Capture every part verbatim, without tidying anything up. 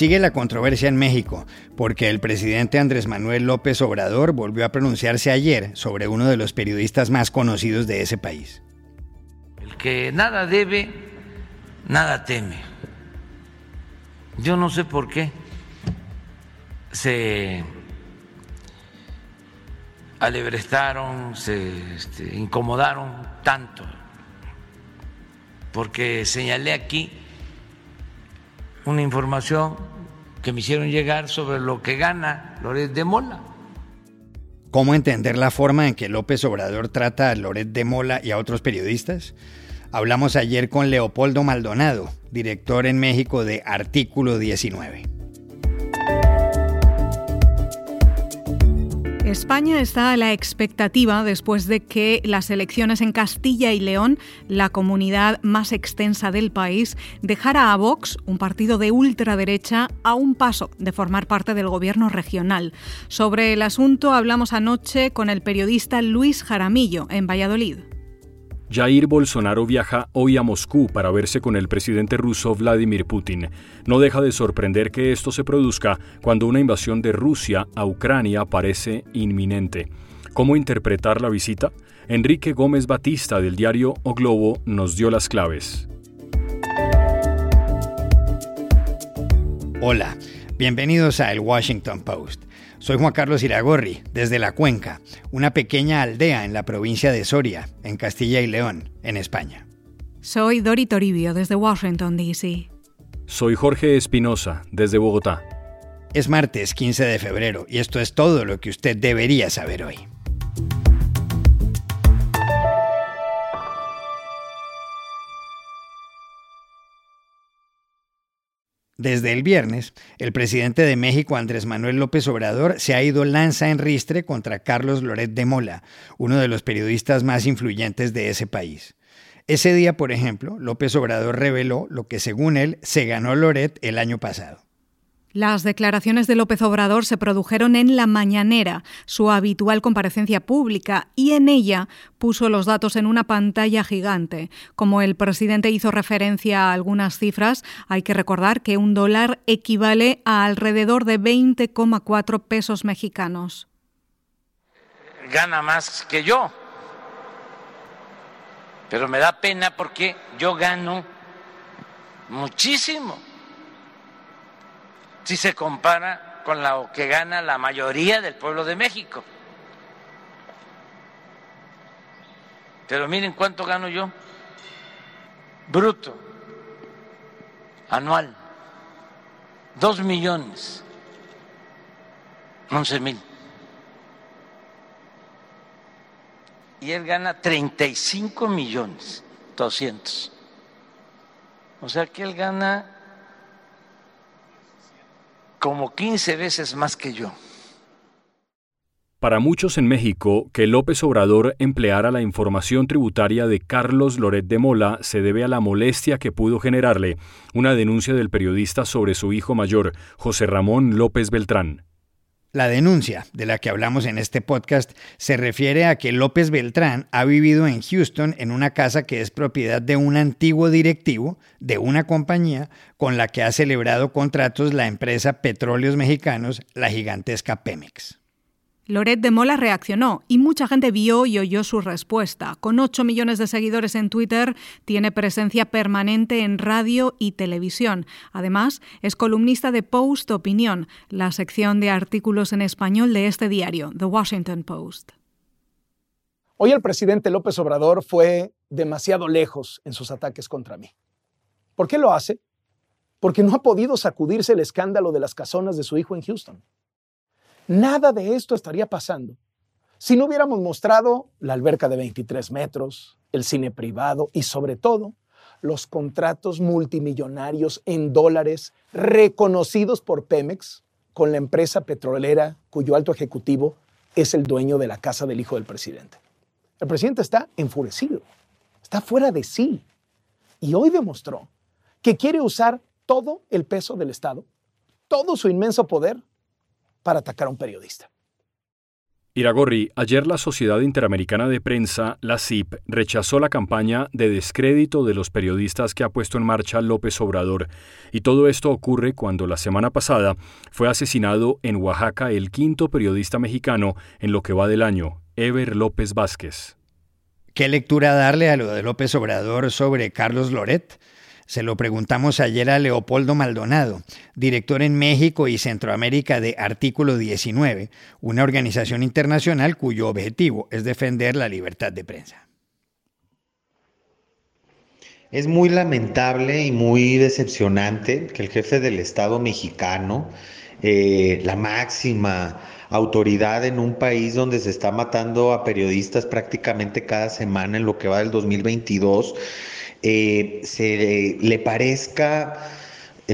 Sigue la controversia en México, porque el presidente Andrés Manuel López Obrador volvió a pronunciarse ayer sobre uno de los periodistas más conocidos de ese país. El que nada debe, nada teme. Yo no sé por qué se alebrestaron, se este, incomodaron tanto, porque señalé aquí una información que me hicieron llegar sobre lo que gana Loret de Mola. ¿Cómo entender la forma en que López Obrador trata a Loret de Mola y a otros periodistas? Hablamos ayer con Leopoldo Maldonado, director en México de Artículo diecinueve. España está a la expectativa después de que las elecciones en Castilla y León, la comunidad más extensa del país, dejara a Vox, un partido de ultraderecha, a un paso de formar parte del gobierno regional. Sobre el asunto hablamos anoche con el periodista Luis Jaramillo en Valladolid. Jair Bolsonaro viaja hoy a Moscú para verse con el presidente ruso Vladimir Putin. No deja de sorprender que esto se produzca cuando una invasión de Rusia a Ucrania parece inminente. ¿Cómo interpretar la visita? Enrique Gómez Batista del diario O Globo nos dio las claves. Hola, bienvenidos a El Washington Post. Soy Juan Carlos Iragorri, desde La Cuenca, una pequeña aldea en la provincia de Soria, en Castilla y León, en España. Soy Dori Toribio, desde Washington, D C Soy Jorge Espinosa, desde Bogotá. Es martes quince de febrero y esto es todo lo que usted debería saber hoy. Desde el viernes, el presidente de México, Andrés Manuel López Obrador, se ha ido lanza en ristre contra Carlos Loret de Mola, uno de los periodistas más influyentes de ese país. Ese día, por ejemplo, López Obrador reveló lo que, según él, se ganó Loret el año pasado. Las declaraciones de López Obrador se produjeron en La Mañanera, su habitual comparecencia pública, y en ella puso los datos en una pantalla gigante. Como el presidente hizo referencia a algunas cifras, hay que recordar que un dólar equivale a alrededor de veinte coma cuatro pesos mexicanos. Gana más que yo, pero me da pena porque yo gano muchísimo si se compara con lo que gana la mayoría del pueblo de México. Pero miren cuánto gano yo, bruto, anual, dos millones, once mil. Y él gana treinta y cinco millones, doscientos. O sea que él gana como quince veces más que yo. Para muchos en México, que López Obrador empleara la información tributaria de Carlos Loret de Mola se debe a la molestia que pudo generarle una denuncia del periodista sobre su hijo mayor, José Ramón López Beltrán. La denuncia, de la que hablamos en este podcast, se refiere a que López Beltrán ha vivido en Houston en una casa que es propiedad de un antiguo directivo de una compañía con la que ha celebrado contratos la empresa Petróleos Mexicanos, la gigantesca Pemex. Loret de Mola reaccionó y mucha gente vio y oyó su respuesta. Con ocho millones de seguidores en Twitter, tiene presencia permanente en radio y televisión. Además, es columnista de Post Opinión, la sección de artículos en español de este diario, The Washington Post. Hoy el presidente López Obrador fue demasiado lejos en sus ataques contra mí. ¿Por qué lo hace? Porque no ha podido sacudirse el escándalo de las casonas de su hijo en Houston. Nada de esto estaría pasando si no hubiéramos mostrado la alberca de veintitrés metros, el cine privado y, sobre todo, los contratos multimillonarios en dólares reconocidos por Pemex con la empresa petrolera cuyo alto ejecutivo es el dueño de la casa del hijo del presidente. El presidente está enfurecido, está fuera de sí, y hoy demostró que quiere usar todo el peso del Estado, todo su inmenso poder, para atacar a un periodista. Iragorri, ayer la Sociedad Interamericana de Prensa, la C I P, rechazó la campaña de descrédito de los periodistas que ha puesto en marcha López Obrador. Y todo esto ocurre cuando la semana pasada fue asesinado en Oaxaca el quinto periodista mexicano en lo que va del año, Ever López Vázquez. ¿Qué lectura darle a lo de López Obrador sobre Carlos Loret? Se lo preguntamos ayer a Leopoldo Maldonado, director en México y Centroamérica de Artículo diecinueve, una organización internacional cuyo objetivo es defender la libertad de prensa. Es muy lamentable y muy decepcionante que el jefe del Estado mexicano, eh, la máxima autoridad en un país donde se está matando a periodistas prácticamente cada semana en lo que va del dos mil veintidós, Eh, se le, le parezca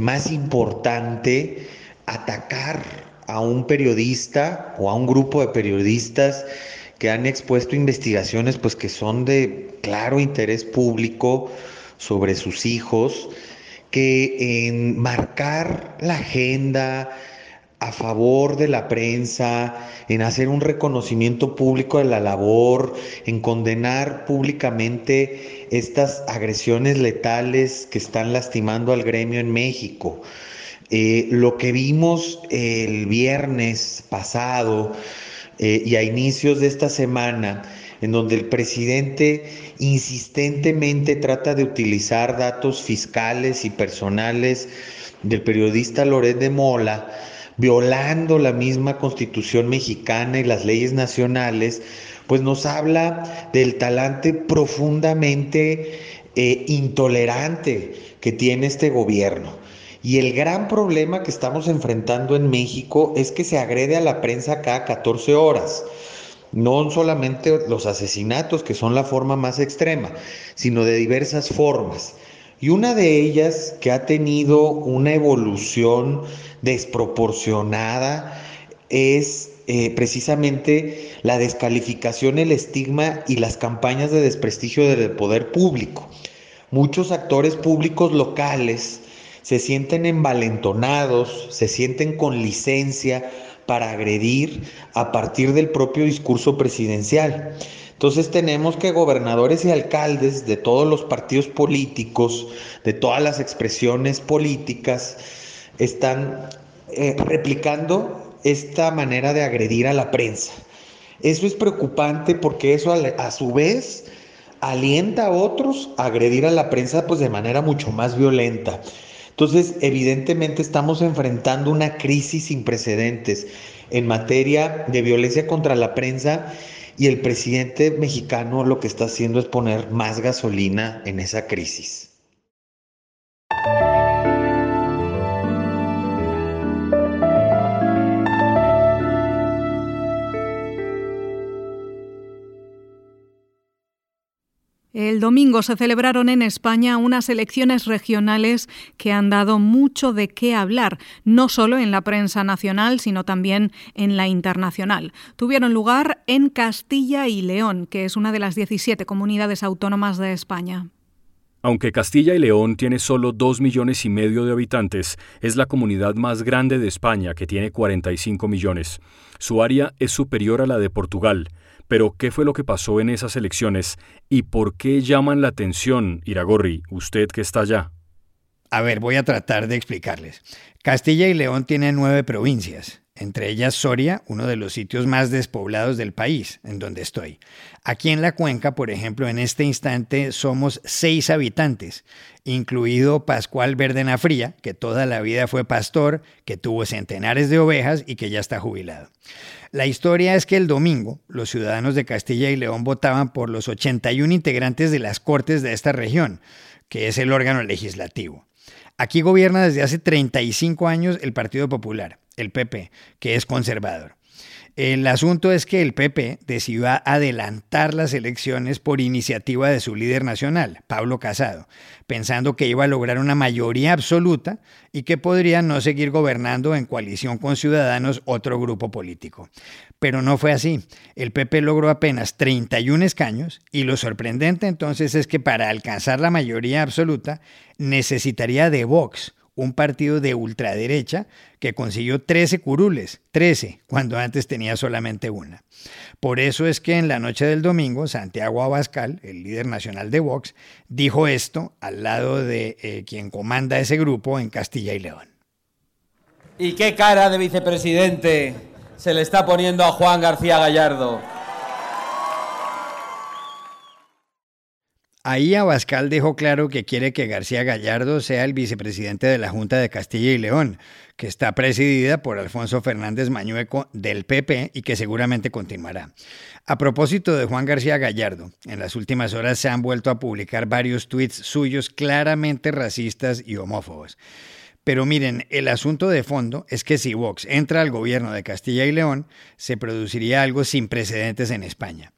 más importante atacar a un periodista o a un grupo de periodistas que han expuesto investigaciones pues que son de claro interés público sobre sus hijos, que en marcar la agenda a favor de la prensa, en hacer un reconocimiento público de la labor, en condenar públicamente estas agresiones letales que están lastimando al gremio en México. Eh, lo que vimos el viernes pasado eh, y a inicios de esta semana, en donde el presidente insistentemente trata de utilizar datos fiscales y personales del periodista Loret de Mola, violando la misma Constitución mexicana y las leyes nacionales, pues nos habla del talante profundamente eh, intolerante que tiene este gobierno. Y el gran problema que estamos enfrentando en México es que se agrede a la prensa cada catorce horas. No solamente los asesinatos, que son la forma más extrema, sino de diversas formas. Y una de ellas que ha tenido una evolución desproporcionada es eh, precisamente la descalificación, el estigma y las campañas de desprestigio del poder público. Muchos actores públicos locales se sienten envalentonados, se sienten con licencia para agredir a partir del propio discurso presidencial. Entonces tenemos que gobernadores y alcaldes de todos los partidos políticos, de todas las expresiones políticas, están eh, replicando esta manera de agredir a la prensa. Eso es preocupante porque eso a, a su vez alienta a otros a agredir a la prensa pues de manera mucho más violenta. Entonces, evidentemente estamos enfrentando una crisis sin precedentes en materia de violencia contra la prensa. Y el presidente mexicano lo que está haciendo es poner más gasolina en esa crisis. El domingo se celebraron en España unas elecciones regionales que han dado mucho de qué hablar, no solo en la prensa nacional, sino también en la internacional. Tuvieron lugar en Castilla y León, que es una de las diecisiete comunidades autónomas de España. Aunque Castilla y León tiene solo dos millones y medio de habitantes, es la comunidad más grande de España, que tiene cuarenta y cinco millones. Su área es superior a la de Portugal. Pero, ¿qué fue lo que pasó en esas elecciones? ¿Y por qué llaman la atención, Iragorri, usted que está allá? A ver, voy a tratar de explicarles. Castilla y León tiene nueve provincias. Entre ellas Soria, uno de los sitios más despoblados del país, en donde estoy. Aquí en La Cuenca, por ejemplo, en este instante somos seis habitantes, incluido Pascual Verdena Fría, que toda la vida fue pastor, que tuvo centenares de ovejas y que ya está jubilado. La historia es que el domingo los ciudadanos de Castilla y León votaban por los ochenta y uno integrantes de las Cortes de esta región, que es el órgano legislativo. Aquí gobierna desde hace treinta y cinco años el Partido Popular, el P P, que es conservador. El asunto es que el P P decidió adelantar las elecciones por iniciativa de su líder nacional, Pablo Casado, pensando que iba a lograr una mayoría absoluta y que podría no seguir gobernando en coalición con Ciudadanos, otro grupo político. Pero no fue así. El P P logró apenas treinta y un escaños y lo sorprendente entonces es que para alcanzar la mayoría absoluta necesitaría de Vox, un partido de ultraderecha que consiguió trece curules, trece, cuando antes tenía solamente una. Por eso es que en la noche del domingo, Santiago Abascal, el líder nacional de Vox, dijo esto al lado de eh, quien comanda ese grupo en Castilla y León. ¿Y qué cara de vicepresidente se le está poniendo a Juan García Gallardo? Ahí Abascal dejó claro que quiere que García Gallardo sea el vicepresidente de la Junta de Castilla y León, que está presidida por Alfonso Fernández Mañueco del P P y que seguramente continuará. A propósito de Juan García Gallardo, en las últimas horas se han vuelto a publicar varios tuits suyos claramente racistas y homófobos. Pero miren, el asunto de fondo es que si Vox entra al gobierno de Castilla y León, se produciría algo sin precedentes en España.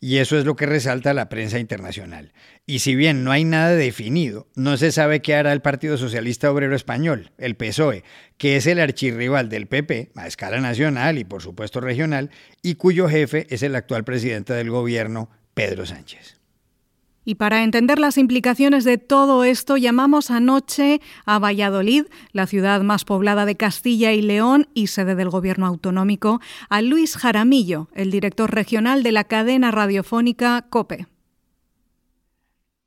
Y eso es lo que resalta la prensa internacional. Y si bien no hay nada definido, no se sabe qué hará el Partido Socialista Obrero Español, el P S O E, que es el archirrival del P P a escala nacional y por supuesto regional, y cuyo jefe es el actual presidente del gobierno, Pedro Sánchez. Y para entender las implicaciones de todo esto, llamamos anoche a Valladolid, la ciudad más poblada de Castilla y León y sede del Gobierno autonómico, a Luis Jaramillo, el director regional de la cadena radiofónica COPE.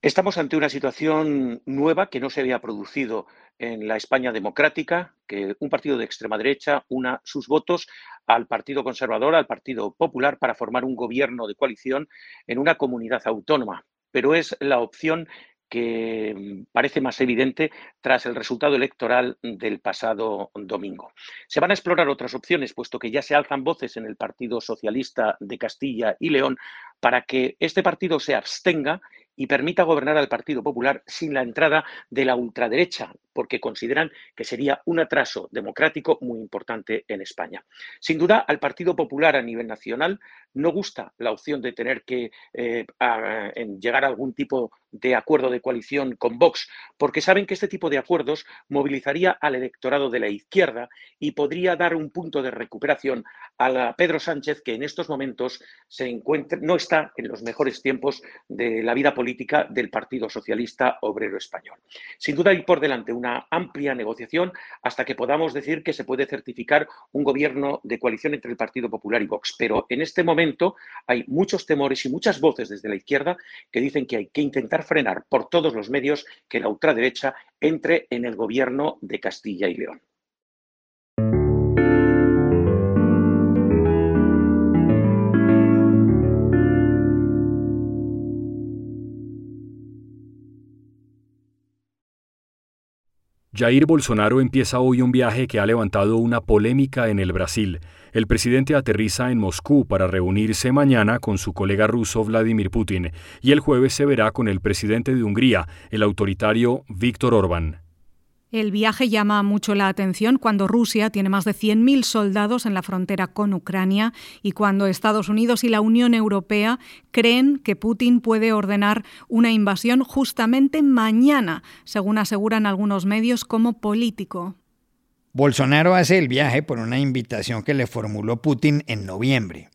Estamos ante una situación nueva que no se había producido en la España democrática, que un partido de extrema derecha una sus votos al Partido Conservador, al Partido Popular, para formar un gobierno de coalición en una comunidad autónoma. Pero es la opción que parece más evidente tras el resultado electoral del pasado domingo. Se van a explorar otras opciones, puesto que ya se alzan voces en el Partido Socialista de Castilla y León para que este partido se abstenga y permita gobernar al Partido Popular sin la entrada de la ultraderecha, porque consideran que sería un atraso democrático muy importante en España. Sin duda, al Partido Popular a nivel nacional no gusta la opción de tener que eh, a, en llegar a algún tipo de acuerdo de coalición con Vox, porque saben que este tipo de acuerdos movilizaría al electorado de la izquierda y podría dar un punto de recuperación a la Pedro Sánchez, que en estos momentos se encuentra, no está en los mejores tiempos de la vida política del Partido Socialista Obrero Español. Sin duda hay por delante una amplia negociación hasta que podamos decir que se puede certificar un gobierno de coalición entre el Partido Popular y Vox, pero en este momento hay muchos temores y muchas voces desde la izquierda que dicen que hay que intentar frenar por todos los medios que la ultraderecha entre en el gobierno de Castilla y León. Jair Bolsonaro empieza hoy un viaje que ha levantado una polémica en el Brasil. El presidente aterriza en Moscú para reunirse mañana con su colega ruso Vladimir Putin y el jueves se verá con el presidente de Hungría, el autoritario Víktor Orbán. El viaje llama mucho la atención cuando Rusia tiene más de cien mil soldados en la frontera con Ucrania y cuando Estados Unidos y la Unión Europea creen que Putin puede ordenar una invasión justamente mañana, según aseguran algunos medios como político. Bolsonaro hace el viaje por una invitación que le formuló Putin en noviembre.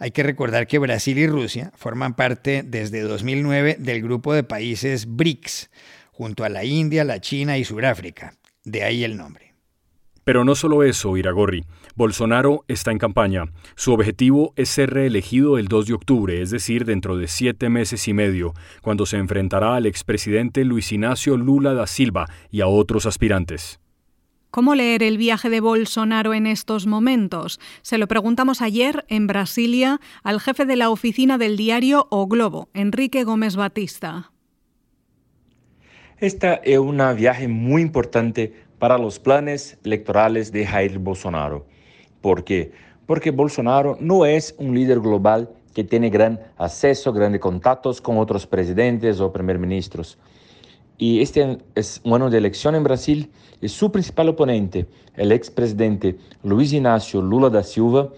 Hay que recordar que Brasil y Rusia forman parte desde dos mil nueve del grupo de países BRICS, junto a la India, la China y Sudáfrica. De ahí el nombre. Pero no solo eso, Iragorri. Bolsonaro está en campaña. Su objetivo es ser reelegido el dos de octubre, es decir, dentro de siete meses y medio, cuando se enfrentará al expresidente Luiz Inácio Lula da Silva y a otros aspirantes. ¿Cómo leer el viaje de Bolsonaro en estos momentos? Se lo preguntamos ayer, en Brasilia, al jefe de la oficina del diario O Globo, Enrique Gómez Batista. Esta es una viaje muy importante para los planes electorales de Jair Bolsonaro. ¿Por qué? Porque Bolsonaro no es un líder global que tiene gran acceso, grandes contactos con otros presidentes o primer ministros. Y este es un año de elección en Brasil y su principal oponente, el expresidente Luiz Inácio Lula da Silva,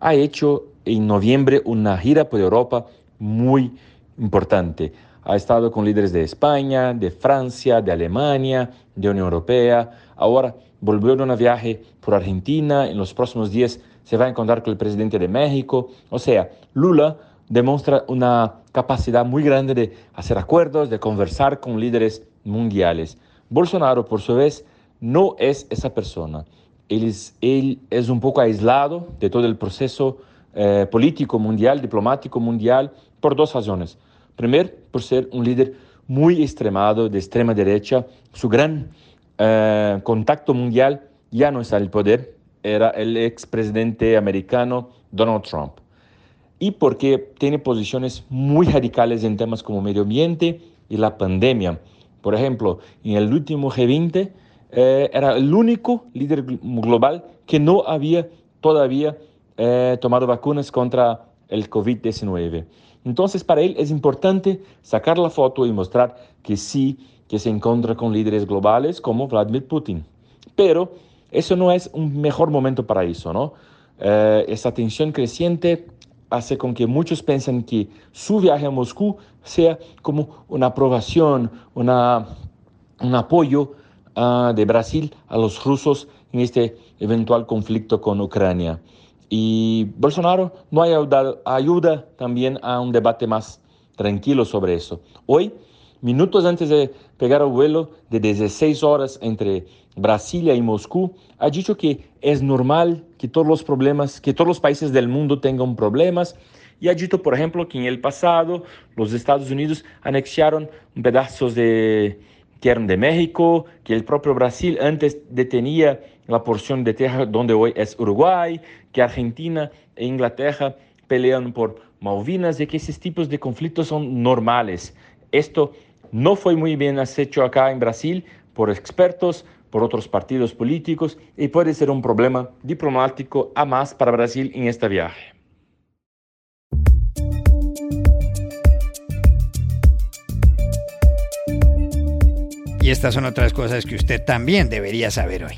ha hecho en noviembre una gira por Europa muy importante. Ha estado con líderes de España, de Francia, de Alemania, de Unión Europea. Ahora volvió de un viaje por Argentina. En los próximos días se va a encontrar con el presidente de México. O sea, Lula demuestra una capacidad muy grande de hacer acuerdos, de conversar con líderes mundiales. Bolsonaro, por su vez, no es esa persona. Él es, él es un poco aislado de todo el proceso eh, político mundial, diplomático mundial, por dos razones. Primero, por ser un líder muy extremado, de extrema derecha. Su gran eh, contacto mundial ya no está en el poder, era el expresidente americano Donald Trump. Y porque tiene posiciones muy radicales en temas como medio ambiente y la pandemia. Por ejemplo, en el último G veinte eh, era el único líder global que no había todavía eh, tomado vacunas contra el COVID diecinueve. Entonces, para él es importante sacar la foto y mostrar que sí, que se encuentra con líderes globales como Vladimir Putin. Pero eso no es un mejor momento para eso, ¿no? Eh, esa tensión creciente hace con que muchos piensen que su viaje a Moscú sea como una aprobación, una, un apoyo uh, de Brasil a los rusos en este eventual conflicto con Ucrania. Y Bolsonaro no hay ayuda, ayuda también a un debate más tranquilo sobre eso. Hoy, minutos antes de pegar el vuelo de dieciséis horas entre Brasilia y Moscú, ha dicho que es normal que todos los problemas, que todos los países del mundo tengan problemas. Y ha dicho, por ejemplo, que en el pasado los Estados Unidos anexaron pedazos de tierra de México, que el propio Brasil antes detenía la porción de tierra donde hoy es Uruguay, que Argentina e Inglaterra pelean por Malvinas y que esos tipos de conflictos son normales. Esto no fue muy bien hecho acá en Brasil por expertos, por otros partidos políticos y puede ser un problema diplomático a más para Brasil en este viaje. Y estas son otras cosas que usted también debería saber hoy.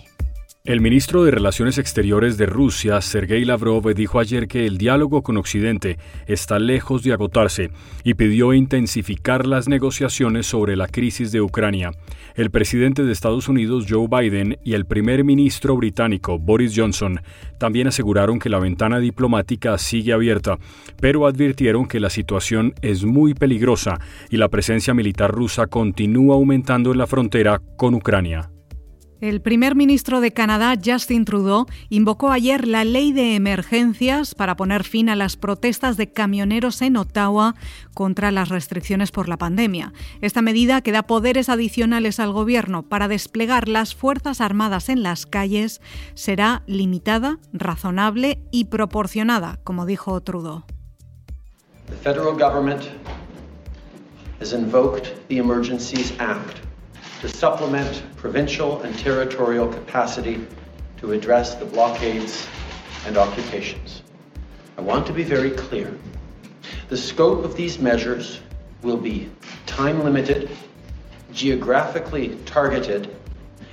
El ministro de Relaciones Exteriores de Rusia, Sergei Lavrov, dijo ayer que el diálogo con Occidente está lejos de agotarse y pidió intensificar las negociaciones sobre la crisis de Ucrania. El presidente de Estados Unidos, Joe Biden, y el primer ministro británico, Boris Johnson, también aseguraron que la ventana diplomática sigue abierta, pero advirtieron que la situación es muy peligrosa y la presencia militar rusa continúa aumentando en la frontera con Ucrania. El primer ministro de Canadá, Justin Trudeau, invocó ayer la Ley de Emergencias para poner fin a las protestas de camioneros en Ottawa contra las restricciones por la pandemia. Esta medida que da poderes adicionales al gobierno para desplegar las fuerzas armadas en las calles será limitada, razonable y proporcionada, como dijo Trudeau. The federal government has invoked the Emergencies Act to supplement provincial and territorial capacity to address the blockades and occupations. I want to be very clear. The scope of these measures will be time-limited, geographically targeted,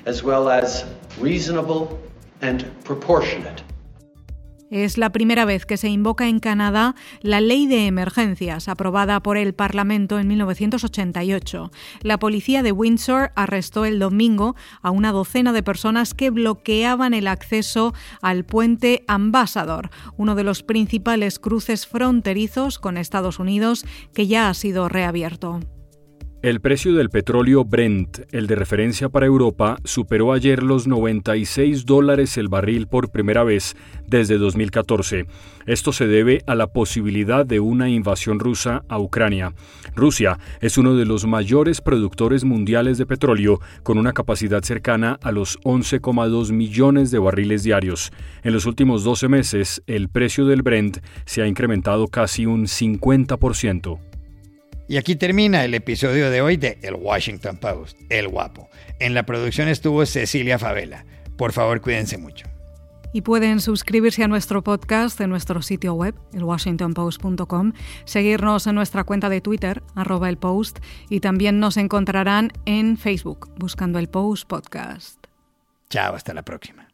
as well as reasonable and proportionate. Es la primera vez que se invoca en Canadá la Ley de Emergencias, aprobada por el Parlamento en mil novecientos ochenta y ocho. La policía de Windsor arrestó el domingo a una docena de personas que bloqueaban el acceso al puente Ambassador, uno de los principales cruces fronterizos con Estados Unidos, que ya ha sido reabierto. El precio del petróleo Brent, el de referencia para Europa, superó ayer los noventa y seis dólares el barril por primera vez desde dos mil catorce. Esto se debe a la posibilidad de una invasión rusa a Ucrania. Rusia es uno de los mayores productores mundiales de petróleo, con una capacidad cercana a los once coma dos millones de barriles diarios. En los últimos doce meses, el precio del Brent se ha incrementado casi un cincuenta por ciento. Y aquí termina el episodio de hoy de El Washington Post, El Guapo. En la producción estuvo Cecilia Favela. Por favor, cuídense mucho. Y pueden suscribirse a nuestro podcast en nuestro sitio web, el washington post punto com, seguirnos en nuestra cuenta de Twitter, arroba el Post, y también nos encontrarán en Facebook, buscando el Post Podcast. Chao, hasta la próxima.